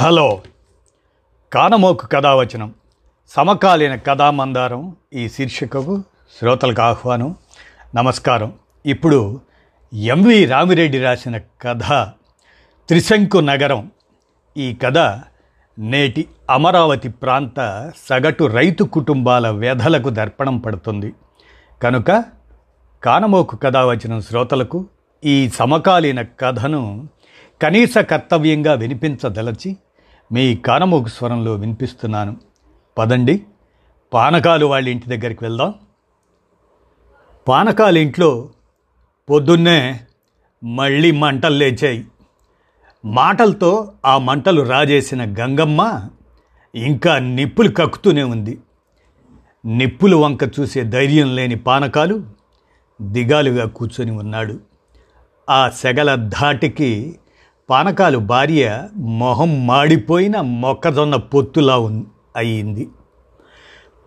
Hello, కానమోకు కథావచనం సమకాలీన కథామందారం ఈ శీర్షికకు శ్రోతలకు ఆహ్వానం. నమస్కారం. ఇప్పుడు ఎంవి రామిరెడ్డి రాసిన కథ త్రిశంకు నగరం. ఈ కథ నేటి అమరావతి ప్రాంత సగటు రైతు కుటుంబాల వ్యధలకు దర్పణం పడుతుంది. కనుక కానమోకు కథావచనం శ్రోతలకు ఈ సమకాలీన కథను కనీస కర్తవ్యంగా వినిపించదలచి మీ కానమోకు స్వరంలో వినిపిస్తున్నాను. పదండి, పానకాలు వాళ్ళ ఇంటి దగ్గరికి వెళ్దాం. పానకాల ఇంట్లో పొద్దున్నే మళ్ళీ మంటలు లేచాయి. మాటలతో ఆ మంటలు రాజేసిన గంగమ్మ ఇంకా నిప్పులు కక్కుతూనే ఉంది. నిప్పులు వంక చూసే ధైర్యం లేని పానకాలు దిగాలుగా కూర్చొని ఉన్నాడు. ఆ సెగల ధాటికి పానకాలు భార్య మొహం మాడిపోయిన మొక్కజొన్న పొత్తులా అయ్యింది.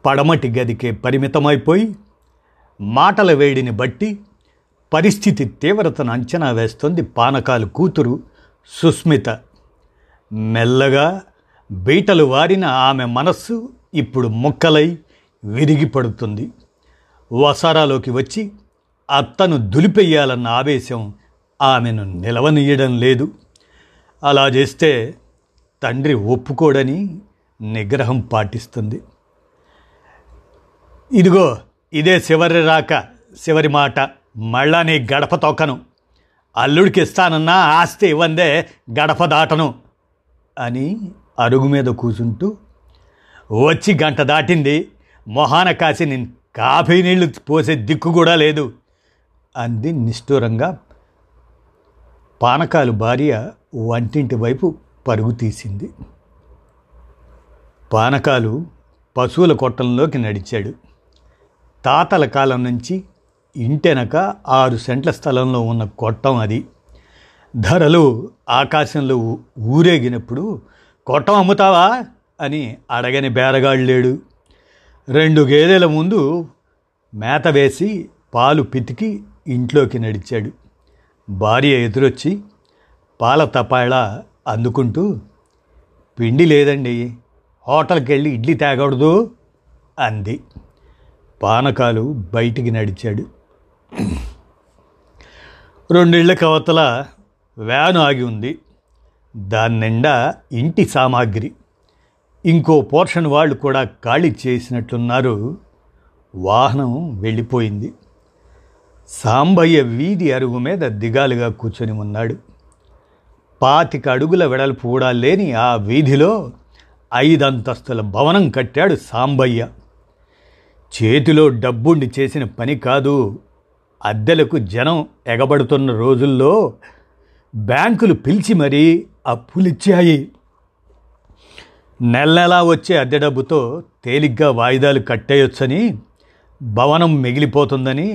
పడమటి గదికే పరిమితమైపోయి మాటల వేడిని బట్టి పరిస్థితి తీవ్రతను అంచనా వేస్తుంది పానకాలు కూతురు సుస్మిత. మెల్లగా బీటలు వారిన ఆమె మనస్సు ఇప్పుడు ముక్కలై విరిగిపడుతుంది. వసారాలోకి వచ్చి అత్తను దులిపెయ్యాలన్న ఆవేశం ఆమెను నిలవనీయడం లేదు. అలా చేస్తే తండ్రి ఒప్పుకోడని నిగ్రహం పాటిస్తుంది. ఇదిగో ఇదే చివరి రాక, చివరి మాట, మళ్ళా నీ గడప తొక్కను, అల్లుడికి ఇస్తానన్నా ఆస్తి ఇవ్వందే గడప దాటను అని అరుగు మీద కూర్చుంటూ, వచ్చి గంట దాటింది, మొహాన కాసి నేను కాఫీ నీళ్లు పోసే దిక్కు కూడా లేదు అంది నిష్ఠూరంగా. పానకాలు భార్య వంటింటి వైపు పరుగు తీసింది. పానకాలు పశువుల కొట్టంలోకి నడిచాడు. తాతల కాలం నుంచి ఇంటెనక 6 సెంట్ల స్థలంలో ఉన్న కొట్టం అది. ధరలు ఆకాశంలో ఊరేగినప్పుడు కొట్టం అమ్ముతావా అని అడగని బేరగాడు లేడు. 2 గేదెల ముందు మేత వేసి పాలు పితికి ఇంట్లోకి నడిచాడు. భార్య ఎదురొచ్చి పాల తపాళా అందుకుంటూ, పిండి లేదండి, హోటల్కి వెళ్ళి ఇడ్లీ తేగూడదు అంది. పానకాలు బయటికి నడిచాడు. 2 ఇళ్ల కవతల వ్యాను ఆగి ఉంది. దాని నిండా ఇంటి సామాగ్రి. ఇంకో పోర్షన్ వాళ్ళు కూడా ఖాళీ చేసినట్లున్నారు. వాహనం వెళ్ళిపోయింది. సాంబయ్య వీధి అరుగు మీద దిగాలుగా కూర్చొని ఉన్నాడు. 25 అడుగుల వెడల్పు కూడా లేని ఆ వీధిలో 5 అంతస్తుల భవనం కట్టాడు సాంబయ్య. చేతిలో డబ్బుండి చేసిన పని కాదు. అద్దెలకు జనం ఎగబడుతున్న రోజుల్లో బ్యాంకులు పిలిచి మరీ అప్పులిచ్చాయి. నెల నెలా వచ్చే అద్దె డబ్బుతో తేలిగ్గా వాయిదాలు కట్టేయొచ్చని, భవనం మిగిలిపోతుందని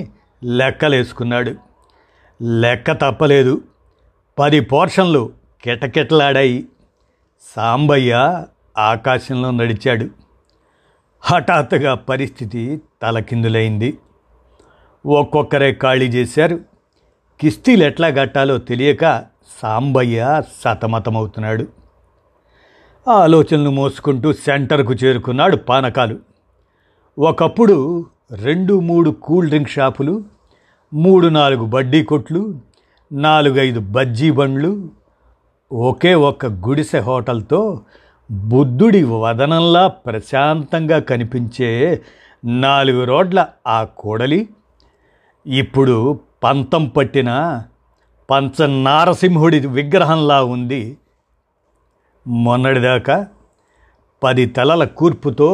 లెక్కలేసుకున్నాడు. లెక్క తప్పలేదు. 10 పోర్షన్లు కిటకిటలాడాయి. సాంబయ్య ఆకాశంలో నడిచాడు. హఠాత్తుగా పరిస్థితి తలకిందులైంది. ఒక్కొక్కరే ఖాళీ చేశారు. కిస్తీలు ఎట్లా కట్టాలో తెలియక సాంబయ్య సతమతమవుతున్నాడు. ఆలోచనలు మోసుకుంటూ సెంటర్కు చేరుకున్నాడు పానకాలు. ఒకప్పుడు 2-3 కూల్ డ్రింక్ షాపులు, 3-4 బడ్డీ కొట్లు, 4-5 బజ్జీ బండ్లు, ఒకే ఒక్క గుడిసె హోటల్తో బుద్ధుడి వదనంలా ప్రశాంతంగా కనిపించే 4 రోడ్ల ఆ కూడలి ఇప్పుడు పంతం పట్టిన పంచ నారసింహుడి విగ్రహంలా ఉంది. మొన్నటిదాకా 10 తలల కూర్పుతో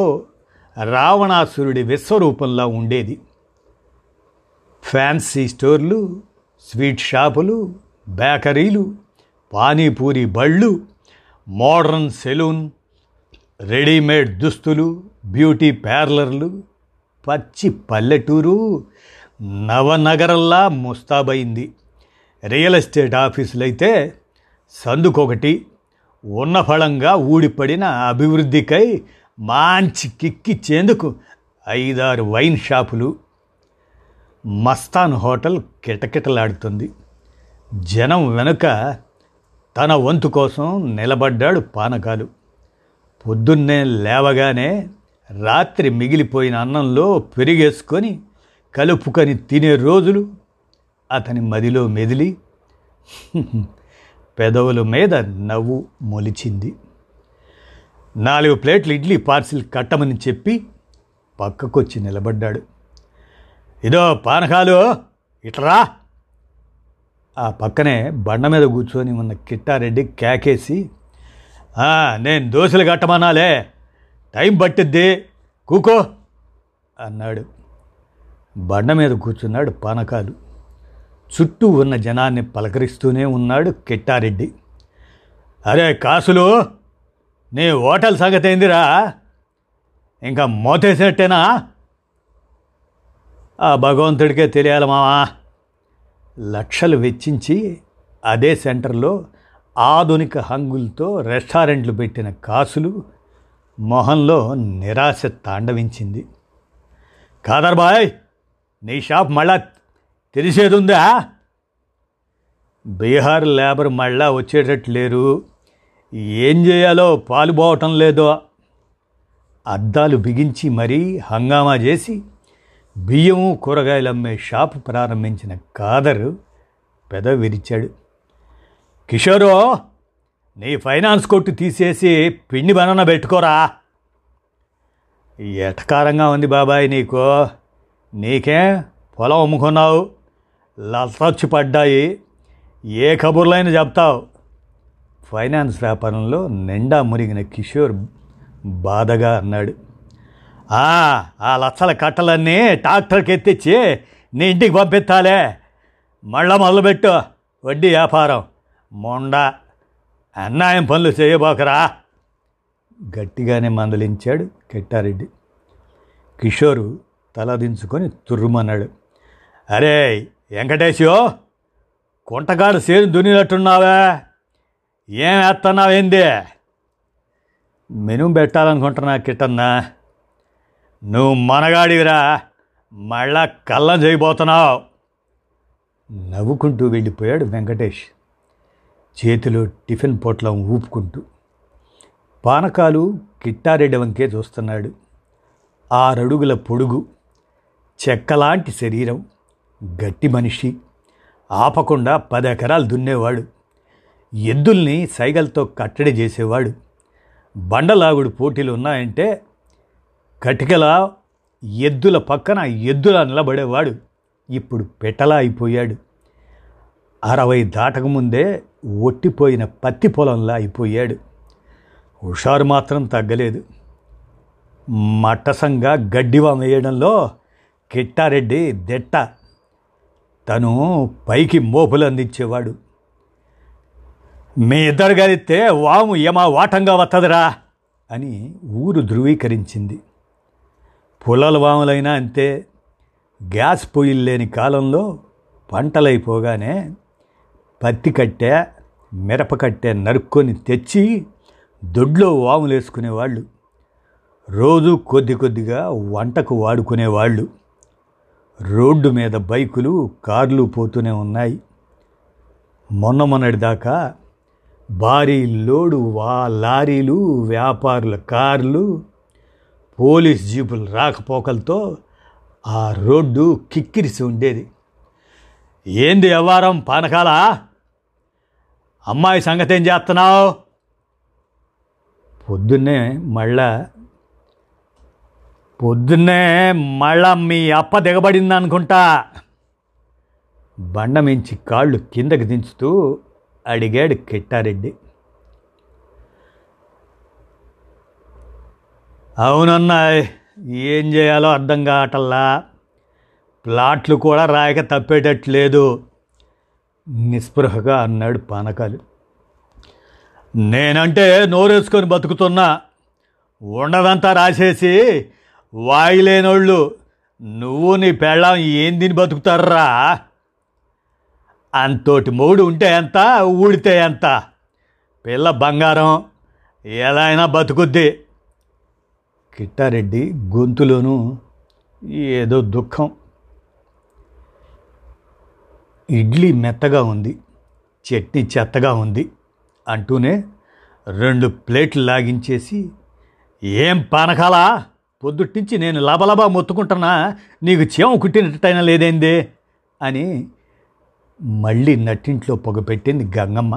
రావణాసురుడి విశ్వరూపంలా ఉండేది. ఫ్యాన్సీ స్టోర్లు, స్వీట్ షాపులు, బేకరీలు, పానీపూరి బళ్ళు, మోడ్రన్ సెలూన్, రెడీమేడ్ దుస్తులు, బ్యూటీ పార్లర్లు, పచ్చి పల్లెటూరు నవనగరంలా ముస్తాబైంది. రియల్ ఎస్టేట్ ఆఫీసులైతే సందుకొకటి ఉన్న ఫలంగా ఊడిపడిన అభివృద్ధికై మంచి కిక్కిచ్చేందుకు 5-6 వైన్ షాపులు. మస్తాన్ హోటల్ కిటకిటలాడుతుంది. జనం వెనుక తన వంతు కోసం నిలబడ్డాడు పానకాలు. పొద్దున్నే లేవగానే రాత్రి మిగిలిపోయిన అన్నంలో పెరిగేసుకొని కలుపుకొని తినే రోజులు అతని మదిలో మెదిలి పెదవుల మీద నవ్వు మొలిచింది. 4 ప్లేట్లు ఇడ్లీ పార్సిల్ కట్టమని చెప్పి పక్కకొచ్చి నిలబడ్డాడు. ఇదో పానకాలు ఇట్రా. ఆ పక్కనే బండ మీద కూర్చొని ఉన్న కిట్టారెడ్డి కేకేసి, నేను దోశలు కట్టమనాలే, టైం పట్టిద్ది, కూకో అన్నాడు. బండ మీద కూర్చున్నాడు పానకాలు. చుట్టూ ఉన్న జనాన్ని పలకరిస్తూనే ఉన్నాడు కిట్టారెడ్డి. అరే కాసులు, నీ హోటల్ సంగతి ఏందిరా, ఇంకా మోతేసేటేనా? ఆ భగవంతుడికే తెలియాలి మావా. లక్షలు వెచ్చించి అదే సెంటర్లో ఆధునిక హంగులతో రెస్టారెంట్లు పెట్టిన కాసులు మొహంలో నిరాశ తాండవించింది. కాదర్ బాయ్, నీ షాప్ మళ్ళా తెలిసేది ఉందా? బీహార్ లేబర్ మళ్ళా వచ్చేటట్టు లేరు, ఏం చేయాలో పాలుపోవటం లేదో. అద్దాలు బిగించి మరీ హంగామా చేసి బియ్యము కూరగాయలు అమ్మే షాపు ప్రారంభించిన కాదరు పెద విరిచాడు. కిషోరో, నీ ఫైనాన్స్ కొట్టు తీసేసి పిండి బనన పెట్టుకోరా. ఎటకారంగా ఉంది బాబాయ్ నీకు, నీకేం పొలం అమ్ముకున్నావు, లసొచ్చి పడ్డాయి, ఏ కబుర్లైనా చెప్తావు. ఫైనాన్స్ వ్యాపారంలో నిండా మురిగిన కిషోర్ బాధగా అన్నాడు. ఆ లక్షల కట్టలన్నీ ట్రాక్టర్కి ఎత్తిచ్చి నీ ఇంటికి పంపిస్తాలే, మళ్ళా మొదలుపెట్టు వడ్డీ వ్యాపారం, మొండ అన్యాయం పనులు చేయబోకరా గట్టిగానే మందలించాడు కిట్టారెడ్డి. కిషోరు తలదించుకొని తుర్రుమన్నాడు. అరే వెంకటేశో, కుంటగాడు సేరు దున్నినట్టున్నావా, ఏం వేస్తున్నావేంది? మెను పెట్టాలనుకుంటున్నా కిట్టన్నా, నువ్వు మనగాడివిరా, మళ్ళా కళ్ళం చేయబోతున్నావు నవ్వుకుంటూ వెళ్ళిపోయాడు వెంకటేష్ చేతిలో టిఫిన్ పొట్లం ఊపుకుంటూ. పానకాలు కిట్టారెడ్డి వంకే చూస్తున్నాడు. 6 అడుగుల పొడుగు, చెక్కలాంటి శరీరం, గట్టి మనిషి, ఆపకుండా 10 ఎకరాలు దున్నేవాడు, ఎద్దుల్ని సైగలతో కట్టడి చేసేవాడు. బండలాగుడు పోటీలు ఉన్నాయంటే కటికల ఎద్దుల పక్కన ఎద్దులా నిలబడేవాడు. ఇప్పుడు పెట్టలా అయిపోయాడు. 60 దాటకముందే ఒట్టిపోయిన పత్తి పొలంలా అయిపోయాడు. హుషారు మాత్రం తగ్గలేదు. మట్టసంగా గడ్డివాం వేయడంలో కిట్టారెడ్డి దెట్ట. తను పైకి మోపులు అందించేవాడు. మీ ఇద్దరు కలిస్తే వాము ఏమా వాటంగా వత్తదిరా అని ఊరు ధృవీకరించింది. పొలాల వాములైనా అంతే. గ్యాస్ పొయ్యిలు లేని కాలంలో పంటలైపోగానే పత్తి కట్టే మిరపకట్టే నరుక్కొని తెచ్చి దొడ్లో వాములు వేసుకునేవాళ్ళు. రోజు కొద్ది కొద్దిగా వంటకు వాడుకునేవాళ్ళు. రోడ్డు మీద బైకులు కార్లు పోతూనే ఉన్నాయి. మొన్నటిదాకా భారీ లోడు లారీలు, వ్యాపారుల కార్లు, పోలీస్ జీపులు రాకపోకలతో ఆ రోడ్డు కిక్కిరిసి ఉండేది. ఏంది వ్యవహారం పానకాల, అమ్మాయి సంగతి ఏం చేస్తున్నావు? పొద్దున్నే మళ్ళా మీ అప్ప దిగబడింది అనుకుంటా బండ మించి కాళ్ళు కిందకి దించుతూ అడిగాడు కిట్టారెడ్డి. అవునన్నాయ్, ఏం చేయాలో అర్థం కావటల్లా, ప్లాట్లు కూడా రాయక తప్పేటట్లేదు నిస్పృహగా అన్నాడు పానకాలు. నేనంటే నోరేసుకొని బతుకుతున్నా, ఉండదంతా రాసేసి వాయిలేనోళ్ళు నువ్వు నీ పెళ్ళాం ఏందిని బతుకుతారా? అంతోటి మొగుడు ఉంటే ఎంత, ఊడితే ఎంత, పిల్ల బంగారం, ఎలా అయినా బతుకుద్ది. కిట్టారెడ్డి గొంతులోనూ ఏదో దుఃఖం. ఇడ్లీ మెత్తగా ఉంది, చట్నీ చెత్తగా ఉంది. అంటూనే రెండు ప్లేట్లు లాగించేసి, ఏం పానకాలా, పొద్దుట్టించి నేను లబలబా మొత్తుకుంటున్నా, నీకు చీమ కుట్టినట్టయినా లేదేందే అని మళ్ళీ నట్టింట్లో పొగపెట్టింది గంగమ్మ.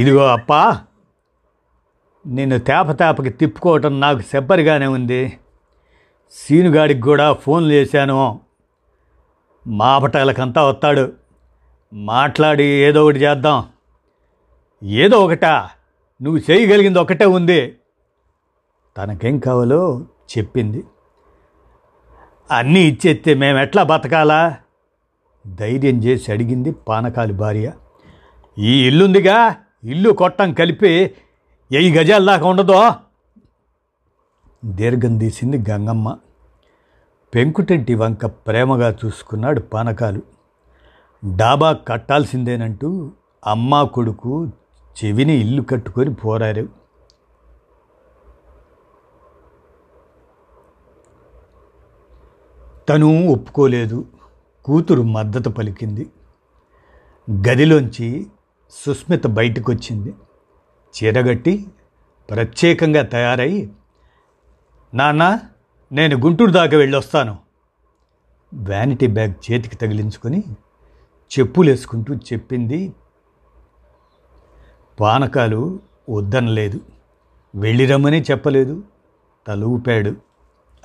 ఇదిగో అప్పా, నేను తేపతేపకి తిప్పుకోవటం నాకు సెబ్బరిగానే ఉంది. సీనుగాడికి కూడా ఫోన్లు చేశాను, మాపటాలకంతా వస్తాడు, మాట్లాడి ఏదో ఒకటి చేద్దాం. ఏదో ఒకటా, నువ్వు చేయగలిగింది ఒకటే ఉంది. తనకేం కావాలో చెప్పింది. అన్నీ ఇచ్చేస్తే మేమెట్లా బతకాలా ధైర్యం చేసి అడిగింది పానకాలి భార్య. ఈ ఇల్లుందిగా, ఇల్లు కొట్టం కలిపి 10 గజాల దాకా ఉండదో దీర్ఘం తీసింది గంగమ్మ. పెంకుటంటి వంక ప్రేమగా చూసుకున్నాడు పానకాలు. డాబా కట్టాల్సిందేనంటూ అమ్మా కొడుకు చెవిని ఇల్లు కట్టుకొని పోరారు. తను ఒప్పుకోలేదు. కూతురు మద్దతు పలికింది. గదిలోంచి సుస్మిత బయటకు వచ్చింది. చీరగట్టి ప్రత్యేకంగా తయారై, నాన్న నేను గుంటూరు దాకా వెళ్ళొస్తాను, వ్యానిటీ బ్యాగ్ చేతికి తగిలించుకొని చెప్పులేసుకుంటూ చెప్పింది. పానకాలు వద్దనలేదు, వెళ్ళిరమ్మని చెప్పలేదు, తలూపాడు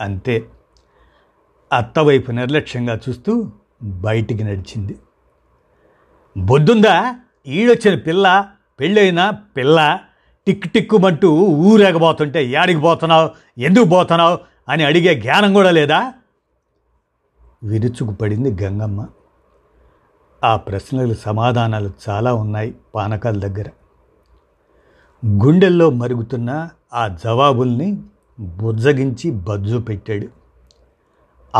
అంతే. అత్తవైపు నిర్లక్ష్యంగా చూస్తూ బయటికి నడిచింది. బొద్దుందా, ఈడొచ్చిన పిల్ల, పెళ్ళైన పిల్ల, టిక్ టిక్కుమంటూ ఊరేగబోతుంటే యాడికి పోతున్నావు, ఎందుకు పోతున్నావు అని అడిగే జ్ఞానం కూడా లేదా విరుచుకుపడింది గంగమ్మ. ఆ ప్రశ్నలకు సమాధానాలు చాలా ఉన్నాయి పానకాల దగ్గర. గుండెల్లో మరుగుతున్న ఆ జవాబుల్ని బుజ్జగించి బజ్జు పెట్టాడు.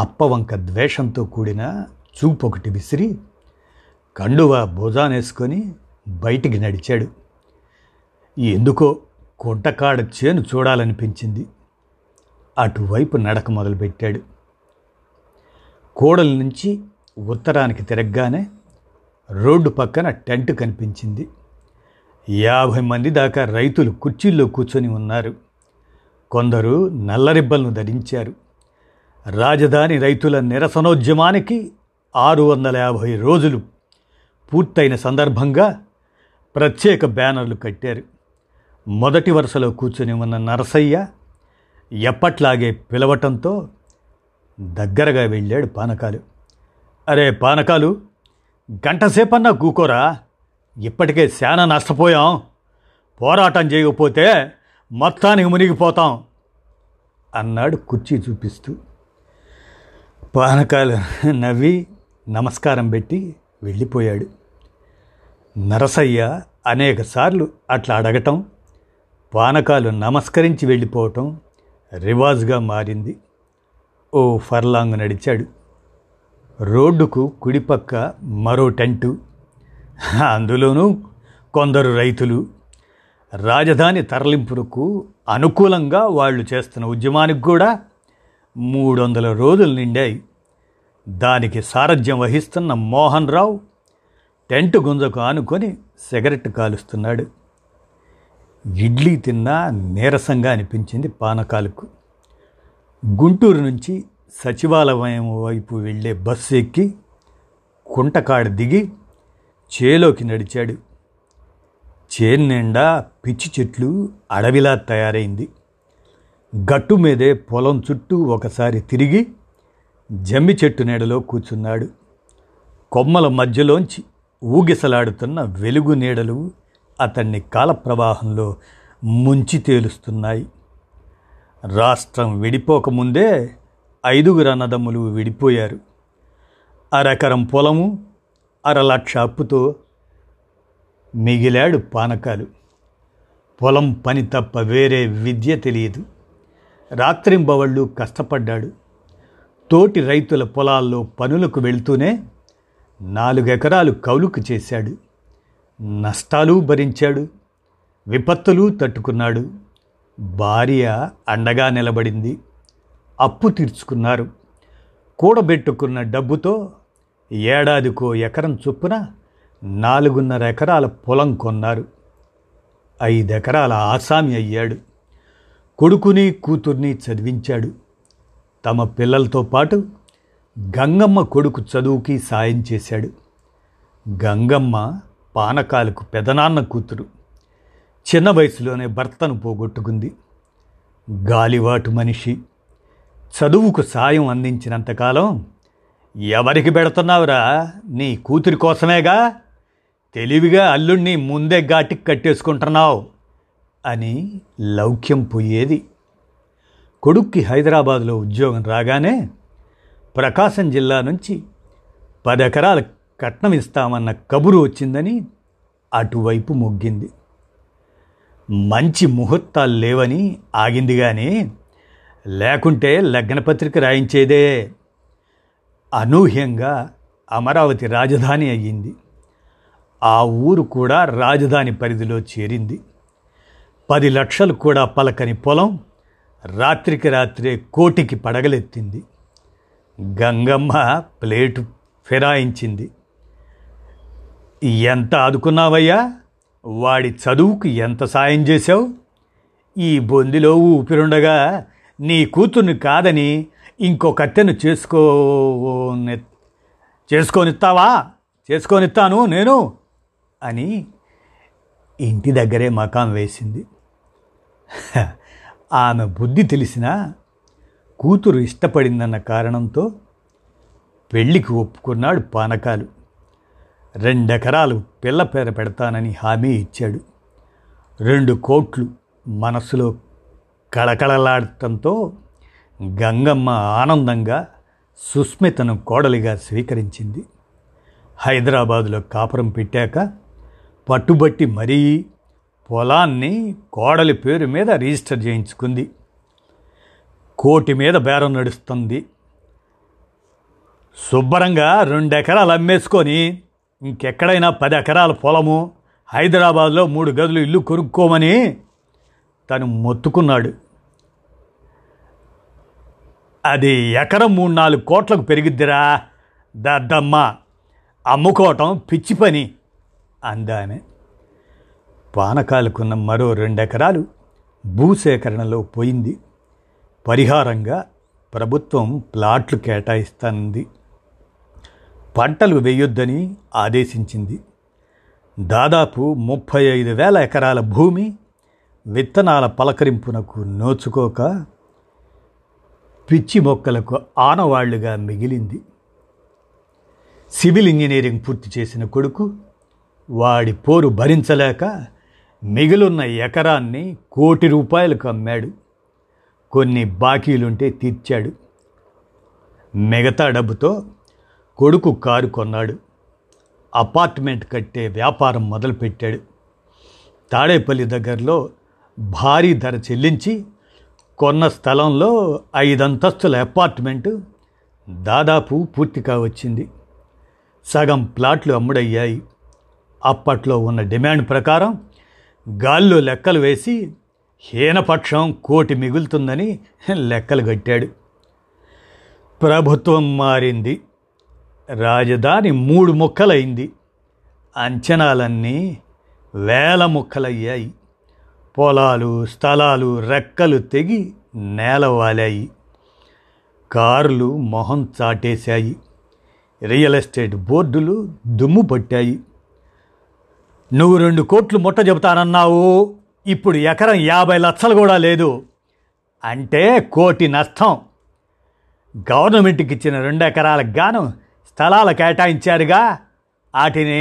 అప్పవంక ద్వేషంతో కూడిన చూపు ఒకటి విసిరి కండువా భుజానేసుకొని బయటికి నడిచాడు. ఎందుకో కొంటకాడ చేను చూడాలనిపించింది. అటువైపు నడక మొదలుపెట్టాడు. కోడల నుంచి ఉత్తరానికి తిరగగానే రోడ్డు పక్కన టెంట్ కనిపించింది. 50 మంది దాకా రైతులు కుర్చీల్లో కూర్చొని ఉన్నారు. కొందరు నల్లరిబ్బలను ధరించారు. రాజధాని రైతుల నిరసనోద్యమానికి 650 రోజులు పూర్తయిన సందర్భంగా ప్రత్యేక బ్యానర్లు కట్టారు. మొదటి వరుసలో కూర్చొని ఉన్న నరసయ్య ఎప్పట్లాగే పిలవటంతో దగ్గరగా వెళ్ళాడు పానకాలు. అరే పానకాలు, గంటసేపన్నా కూకోరా, ఇప్పటికే శానా నష్టపోయాం, పోరాటం చేయకపోతే మొత్తానికి మునిగిపోతాం అన్నాడు కుర్చీ చూపిస్తూ. పానకాలు నవ్వి నమస్కారం పెట్టి వెళ్ళిపోయాడు. నరసయ్య అనేకసార్లు అట్లా అడగటం, పానకాలు నమస్కరించి వెళ్ళిపోవటం రివాజ్గా మారింది. ఓ ఫర్లాంగ్ నడిచాడు. రోడ్డుకు కుడిపక్క మరో టెంటు, అందులోనూ కొందరు రైతులు. రాజధాని తరలింపునకు అనుకూలంగా వాళ్ళు చేస్తున్న ఉద్యమానికి కూడా 300 రోజులు నిండాయి. దానికి సారథ్యం వహిస్తున్న మోహన్ రావు టెంటు గుంజకు ఆనుకొని సిగరెట్ కాలుస్తున్నాడు. ఇడ్లీ తిన్నా నీరసంగా అనిపించింది పానకాలకు. గుంటూరు నుంచి సచివాలయం వైపు వెళ్ళే బస్సు ఎక్కి కుంటకాడ దిగి చేలోకి నడిచాడు. చేను నిండా పిచ్చి చెట్లు అడవిలా తయారైంది. గట్టు మీదే పొలం చుట్టూ ఒకసారి తిరిగి జమ్మి చెట్టు నీడలో కూర్చున్నాడు. కొమ్మల మధ్యలోంచి ఊగిసలాడుతున్న వెలుగు నీడలు అతన్ని కాలప్రవాహంలో ముంచి తేలుస్తున్నాయి. రాష్ట్రం విడిపోకముందే 5 అన్నదమ్ములు విడిపోయారు. 1 ఎకరం పొలము, 1,00,000 అప్పుతో మిగిలాడు పానకాలు. పొలం పని తప్ప వేరే విద్య తెలియదు. రాత్రింబవళ్ళు కష్టపడ్డాడు. తోటి రైతుల పొలాల్లో పనులకు వెళ్తూనే 4 ఎకరాలు కౌలుకు చేశాడు. నష్టాలు భరించాడు, విపత్తులు తట్టుకున్నాడు. భార్య అండగా నిలబడింది. అప్పు తీర్చుకున్నారు. కూడబెట్టుకున్న డబ్బుతో 1 ఏడాదికో 1 ఎకరం చొప్పున 4.5 ఎకరాల పొలం కొన్నారు. 5 ఎకరాల ఆసామి అయ్యాడు. కొడుకుని కూతుర్ని చదివించాడు. తమ పిల్లలతో పాటు గంగమ్మ కొడుకు చదువుకి సాయం చేశాడు. గంగమ్మ పానకాలకు పెదనాన్న కూతురు. చిన్న వయసులోనే భర్తను పోగొట్టుకుంది. గాలివాటు మనిషి. చదువుకు సాయం అందించినంతకాలం ఎవరికి పెడుతున్నావురా, నీ కూతురి కోసమేగా, తెలివిగా అల్లుణ్ణి ముందే ఘాటికి కట్టేసుకుంటున్నావు అని లౌక్యం పోయేది. కొడుక్కి హైదరాబాదులో ఉద్యోగం రాగానే ప్రకాశం జిల్లా నుంచి 10 ఎకరాల కట్నం ఇస్తామన్న కబురు వచ్చిందని అటువైపు మొగ్గింది. మంచి ముహూర్తాలు లేవని ఆగింది కానీ లేకుంటే లగ్నపత్రిక రాయించేదే. అనూహ్యంగా అమరావతి రాజధాని అయ్యింది. ఆ ఊరు కూడా రాజధాని పరిధిలో చేరింది. 10 లక్షలు కూడా పలకని పొలం రాత్రికి రాత్రే కోటికి పడగలెత్తింది. గంగమ్మ ప్లేటు ఫిరాయించింది. ఎంత ఆదుకున్నావయ్యా, వాడి చదువుకు ఎంత సాయం చేశావు, ఈ బొందిలో ఊపిరుండగా నీ కూతుర్ని కాదని ఇంకొకత్తెను చేసుకొనిస్తాను నేను అని ఇంటి దగ్గరే మకాం వేసింది. ఆమె బుద్ధి తెలిసినా కూతురు ఇష్టపడిందన్న కారణంతో పెళ్ళికి ఒప్పుకున్నాడు పానకాలు. 2 ఎకరాలు పిల్ల పేర పెడతానని హామీ ఇచ్చాడు. 2 కోట్లు మనసులో కళకళలాడటంతో గంగమ్మ ఆనందంగా సుస్మితను కోడలిగా స్వీకరించింది. హైదరాబాదులో కాపురం పెట్టాక పట్టుబట్టి మరీ పొలాన్ని కోడలి పేరు మీద రిజిస్టర్ చేయించుకుంది. కోటి మీద బేరం నడుస్తుంది. శుభ్రంగా 2 ఎకరాలు అమ్మేసుకొని ఇంకెక్కడైనా 10 ఎకరాల పొలము, హైదరాబాద్లో 3 గదులు ఇల్లు కొనుక్కోమని తను మొత్తుకున్నాడు. అది ఎకరం 3-4 కోట్లకు పెరిగిద్దిరా దద్దమ్మ, అమ్ముకోవటం పిచ్చి పని అందామె. పానకాలకున్న మరో 2 ఎకరాలు భూసేకరణలో పోయింది. పరిహారంగా ప్రభుత్వం ప్లాట్లు కేటాయిస్తానంది. పంటలు వేయొద్దని ఆదేశించింది. దాదాపు 35,000 ఎకరాల భూమి విత్తనాల పలకరింపునకు నోచుకోక పిచ్చి మొక్కలకు ఆనవాళ్లుగా మిగిలింది. సివిల్ ఇంజనీరింగ్ పూర్తి చేసిన కొడుకు వాడి పోరు భరించలేక మిగిలిన ఎకరాన్ని 1 కోటి రూపాయలకు అమ్మాడు. కొన్ని బాకీలుంటే తీర్చాడు. మిగతా డబ్బుతో కొడుకు కారు కొన్నాడు. అపార్ట్మెంట్ కట్టే వ్యాపారం మొదలుపెట్టాడు. తాడేపల్లి దగ్గరలో భారీ ధర చెల్లించి కొన్న స్థలంలో 5 అంతస్తుల అపార్ట్మెంటు దాదాపు పూర్తిగా వచ్చింది. సగం ప్లాట్లు అమ్ముడయ్యాయి. అప్పట్లో ఉన్న డిమాండ్ ప్రకారం గాల్లో లెక్కలు వేసి హీనపక్షం 1 కోటి మిగులుతుందని లెక్కలు కట్టాడు. ప్రభుత్వం మారింది. రాజధాని 3 ముక్కలైంది. అంచనాలన్నీ వేల ముక్కలయ్యాయి. పొలాలు, స్థలాలు రెక్కలు తెగి నేలవాలాయి. కార్లు మొహం చాటేశాయి. రియల్ ఎస్టేట్ బోర్డులు దుమ్ము పట్టాయి. నువ్వు 2 కోట్లు ముట్ట చెబుతానన్నావు, ఇప్పుడు ఎకరం 50 లక్షలు కూడా లేదు, అంటే 1 కోటి నష్టం. గవర్నమెంట్కి ఇచ్చిన 2 ఎకరాలకు గాను స్థలాలు కేటాయించారుగా, వాటిని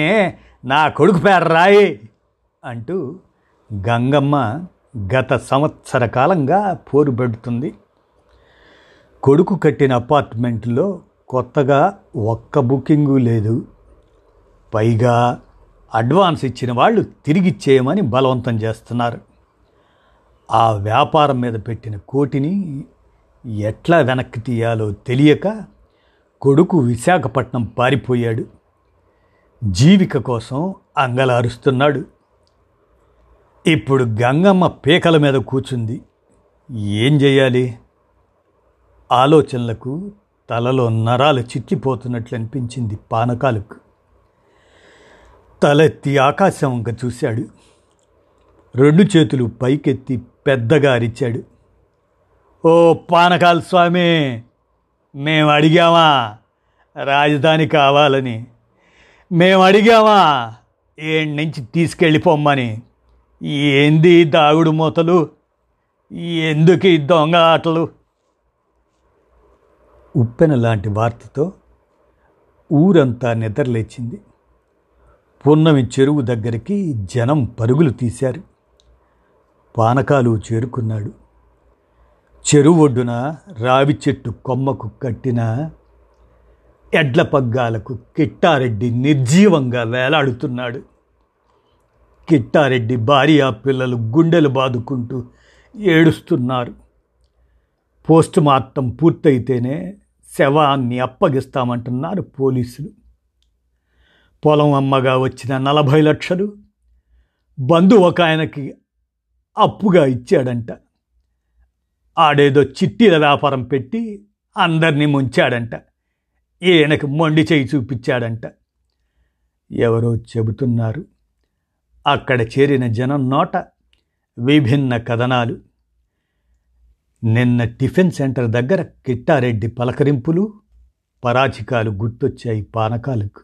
నా కొడుకు పేర రాయి అంటూ గంగమ్మ గత సంవత్సర కాలంగా పోరుబెడుతుంది. కొడుకు కట్టిన అపార్ట్మెంట్లో కొత్తగా ఒక్క బుకింగు లేదు. పైగా అడ్వాన్స్ ఇచ్చిన వాళ్ళు తిరిగిచ్చేయమని బలవంతం చేస్తున్నారు. ఆ వ్యాపారం మీద పెట్టిన 1 కోటిని ఎట్లా వెనక్కి తీయాలో తెలియక కొడుకు విశాఖపట్నం పారిపోయాడు. జీవిక కోసం అంగలారుస్తున్నాడు. ఇప్పుడు గంగమ్మ పీకల మీద కూర్చుంది. ఏం చేయాలి? ఆలోచనలకు తలలో నరాలు చిక్కిపోతున్నట్లు అనిపించింది పానకాలకు. తలెత్తి ఆకాశం వంక చూశాడు. రెండు చేతులు పైకెత్తి పెద్దగా అరిచాడు, "ఓ పానకాల స్వామి, మేము అడిగామా రాజధాని కావాలని? మేము అడిగామా ఏడు నుంచి తీసుకెళ్ళిపోమ్మని? ఏంది దాగుడు మూతలు? ఎందుకు ఈ దొంగ ఆటలు?" ఉప్పెన లాంటి వార్తతో ఊరంతా నిద్రలేచింది. పున్నమి చెరువు దగ్గరికి జనం పరుగులు తీశారు. పానకాలు చేరుకున్నాడు. చెరువు ఒడ్డున రావి చెట్టు కొమ్మకు కట్టిన ఎడ్ల పగ్గాలకు కిట్టారెడ్డి నిర్జీవంగా వేలాడుతున్నాడు. కిట్టారెడ్డి భార్య పిల్లలు గుండెలు బాదుకుంటూ ఏడుస్తున్నారు. పోస్ట్ మార్టం పూర్తయితేనే శవాన్ని అప్పగిస్తామంటున్నారు పోలీసులు. పొలం అమ్మగా వచ్చిన 40 లక్షలు బంధువు ఒక ఆయనకి అప్పుగా ఇచ్చాడంట. ఆడేదో చిట్టీల వ్యాపారం పెట్టి అందరినీ ముంచాడంట. ఈయనకు మొండి చేయి చూపించాడంట ఎవరో చెబుతున్నారు. అక్కడ చేరిన జనం నోట విభిన్న కథనాలు. నిన్న టిఫిన్ సెంటర్ దగ్గర కిట్టారెడ్డి పలకరింపులు, పరాచికాలు గుర్తొచ్చాయి పానకాలకు.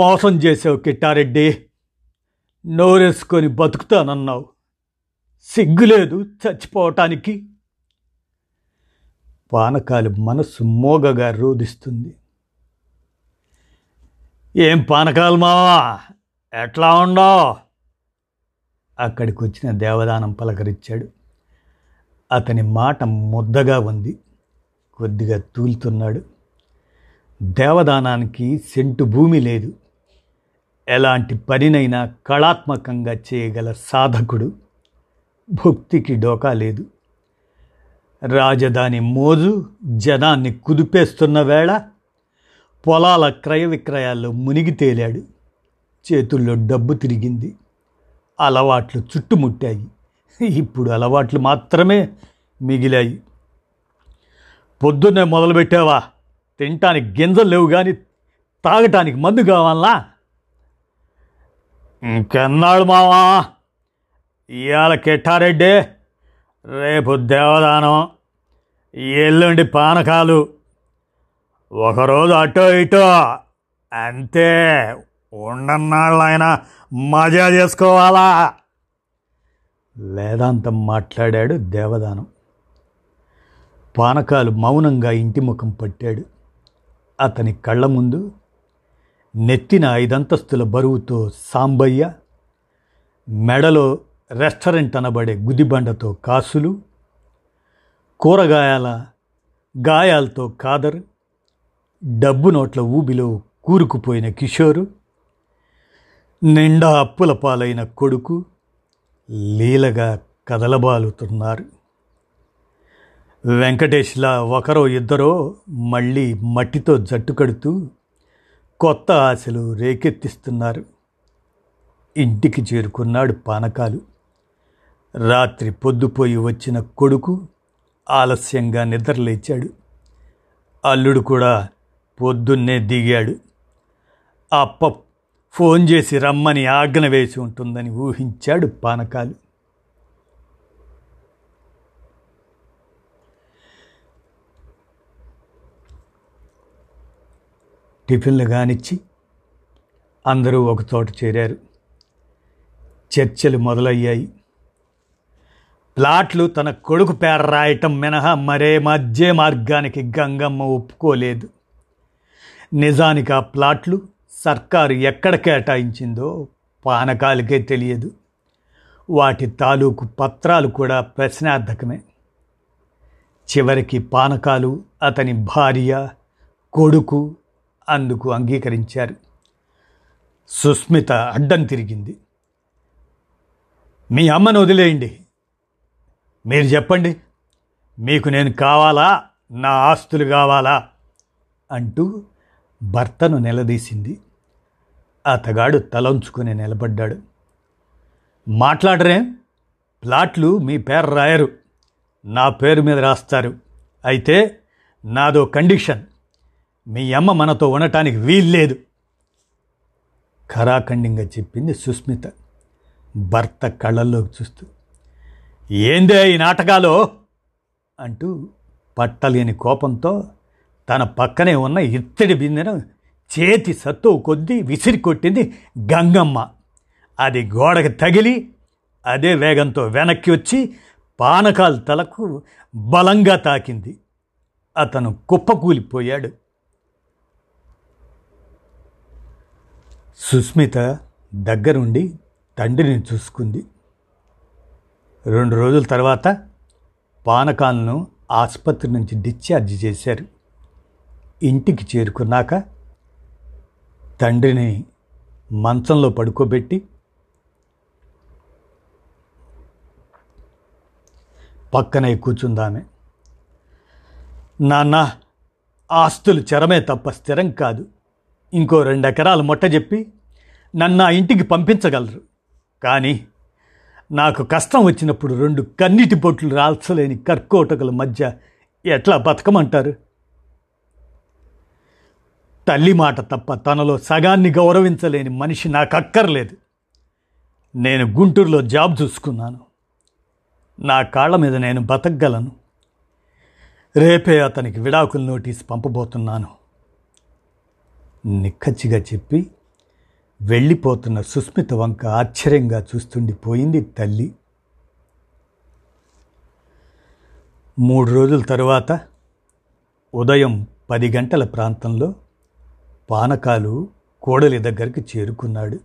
"మోసం చేసావు కిట్టారెడ్డి, నోరేసుకొని బతుకుతానన్నావు, సిగ్గులేదు చచ్చిపోవటానికి?" పానకాలు మనస్సు మోగగా రోధిస్తుంది. "ఏం పానకాలు మావా, ఎట్లా ఉండవు?" అక్కడికి వచ్చిన దేవదానం పలకరించాడు. అతని మాట ముద్దగా ఉంది. కొద్దిగా తూలుతున్నాడు. దేవదానానికి సెంటు భూమి లేదు. ఎలాంటి పనినైనా కళాత్మకంగా చేయగల సాధకుడు. భక్తికి డోకా లేదు. రాజధాని మోజు జనాన్ని కుదిపేస్తున్న వేళ పొలాల క్రయ విక్రయాల్లో మునిగి తేలాడు. చేతుల్లో డబ్బు తిరిగింది. అలవాట్లు చుట్టుముట్టాయి. ఇప్పుడు అలవాట్లు మాత్రమే మిగిలాయి. "పొద్దున్నే మొదలుపెట్టావా? తినటానికి గింజలు లేవు కానీ తాగటానికి మందు కావాలా?" "ఇంకెన్నాడు మావా, ఇవాళ కిట్టారెడ్డి, రేపు దేవదానం, ఎల్లుండి పానకాలు. ఒకరోజు అటో ఇటో అంతే. ఉండన్నాళ్ళు ఆయన మజా చేసుకోవాలా?" వేదాంతం మాట్లాడాడు దేవదానం. పానకాలు మౌనంగా ఇంటి ముఖం పట్టాడు. అతని కళ్ళ ముందు నెత్తిన 5 అంతస్తుల బరువుతో సాంబయ్య, మెడలో రెస్టారెంట్ అనబడే గుదిబండతో కాసులు, కూరగాయల గాయాలతో కాదర్, డబ్బు నోట్ల ఊబిలో కూరుకుపోయిన కిషోరు, నిండా అప్పుల పాలైన కొడుకు లీలగా కదలబాలుతున్నారు. వెంకటేష్లా ఒకరో ఇద్దరో మళ్ళీ మట్టితో జట్టు కడుతూ కొత్త ఆశలు రేకెత్తిస్తున్నారు. ఇంటికి చేరుకున్నాడు పానకాలు. రాత్రి పొద్దుపోయి వచ్చిన కొడుకు ఆలస్యంగా నిద్రలేచాడు. అల్లుడు కూడా పొద్దున్నే దిగాడు. అప్ప ఫోన్ చేసి రమ్మని ఆజ్ఞ వేసి ఉంటుందని ఊహించాడు పానకాలు. టిఫిన్లు కానిచ్చి అందరూ ఒకచోట చేరారు. చర్చలు మొదలయ్యాయి. ప్లాట్లు తన కొడుకు పేర రాయటం మినహా మరే మధ్య మార్గానికి గంగమ్మ ఒప్పుకోలేదు. నిజానికి ఆ ప్లాట్లు సర్కారు ఎక్కడ కేటాయించిందో పానకాలకే తెలియదు. వాటి తాలూకు పత్రాలు కూడా ప్రశ్నార్థకమే. చివరికి పానకాలు, అతని భార్య, కొడుకు అందుకు అంగీకరించారు. సుస్మిత అడ్డం తిరిగింది. "మీ అమ్మను వదిలేయండి, మీరు చెప్పండి, మీకు నేను కావాలా, నా ఆస్తులు కావాలా?" అంటూ భర్తను నిలదీసింది. అతగాడు తలంచుకుని నిలబడ్డాడు. "మాట్లాడరేం, ప్లాట్లు మీ పేరు రాయరు, నా పేరు మీద రాస్తారు. అయితే నాదో కండిషన్, మీ అమ్మ మనతో ఉండటానికి వీల్లేదు." ఖరాఖండిగా చెప్పింది సుస్మిత భర్త కళ్ళల్లోకి చూస్తూ. ఏందే ఈ నాటకాలు అంటూ పట్టలేని కోపంతో తన పక్కనే ఉన్న ఇత్తడి బిందెను చేతి సత్తు కొద్దీ విసిరి కొట్టింది గంగమ్మ. అది గోడకు తగిలి అదే వేగంతో వెనక్కి వచ్చి పానకాల తలకు బలంగా తాకింది. అతను కుప్పకూలిపోయాడు. సుస్మిత దగ్గరుండి తండ్రిని చూసుకుంది. 2 రోజుల తర్వాత పానకాలను ఆసుపత్రి నుంచి డిశ్చార్జ్ చేశారు. ఇంటికి చేరుకున్నాక తండ్రిని మంచంలో పడుకోబెట్టి పక్కనే కూర్చుందామె. నాన్న, ఆస్తులు చరమే తప్ప స్థిరం కాదు. ఇంకో 2 ఎకరాలు మొట్ట చెప్పి నన్ను ఆ ఇంటికి పంపించగలరు. కానీ నాకు కష్టం వచ్చినప్పుడు 2 కన్నీటి బొట్లు రాల్చలేని కర్కోటకుల మధ్య ఎట్లా బతకమంటారు? తల్లి మాట తప్ప తనలో సగాన్ని గౌరవించలేని మనిషి నాకు అక్కర్లేదు. నేను గుంటూరులో జాబ్ చూసుకున్నాను. నా కాళ్ళ మీద నేను బతకగలను. రేపే అతనికి విడాకుల నోటీస్ పంపబోతున్నాను నిక్కచ్చిగా చెప్పి వెళ్ళిపోతున్న సుస్మిత వంక ఆశ్చర్యంగా చూస్తుండిపోయింది తల్లి. 3 రోజుల తర్వాత ఉదయం 10 గంటల ప్రాంతంలో పానకాలు కోడలి దగ్గరికి చేరుకున్నాడు.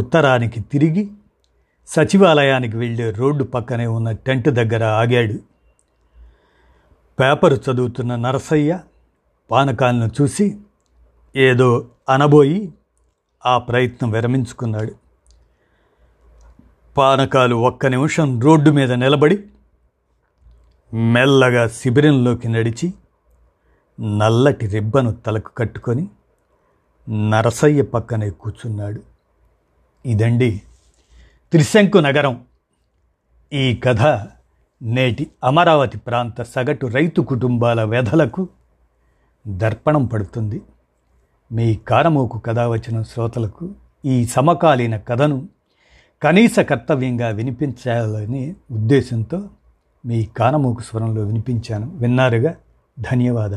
ఉత్తరానికి తిరిగి సచివాలయానికి వెళ్ళే రోడ్డు పక్కనే ఉన్న టెంట్ దగ్గర ఆగాడు. పేపరు చదువుతున్న నరసయ్య పానకాలను చూసి ఏదో అనబోయి ఆ ప్రయత్నం విరమించుకున్నాడు. పానకాలు ఒక్క నిమిషం రోడ్డు మీద నిలబడి మెల్లగా శిబిరంలోకి నడిచి నల్లటి రిబ్బను తలకు కట్టుకొని నరసయ్య పక్కనే కూర్చున్నాడు. ఇదండి త్రిశంకు నగరం. ఈ కథ నేటి అమరావతి ప్రాంత సగటు రైతు కుటుంబాల వ్యధలకు దర్పణం పడుతుంది. మీ కారమోకు కథ వచ్చిన శ్రోతలకు ఈ సమకాలీన కథను కనీస కర్తవ్యంగా వినిపించాలనే ఉద్దేశంతో మీ కారమోకు స్వరంలో వినిపించాను. విన్నారుగా. ధన్యవాదాలు.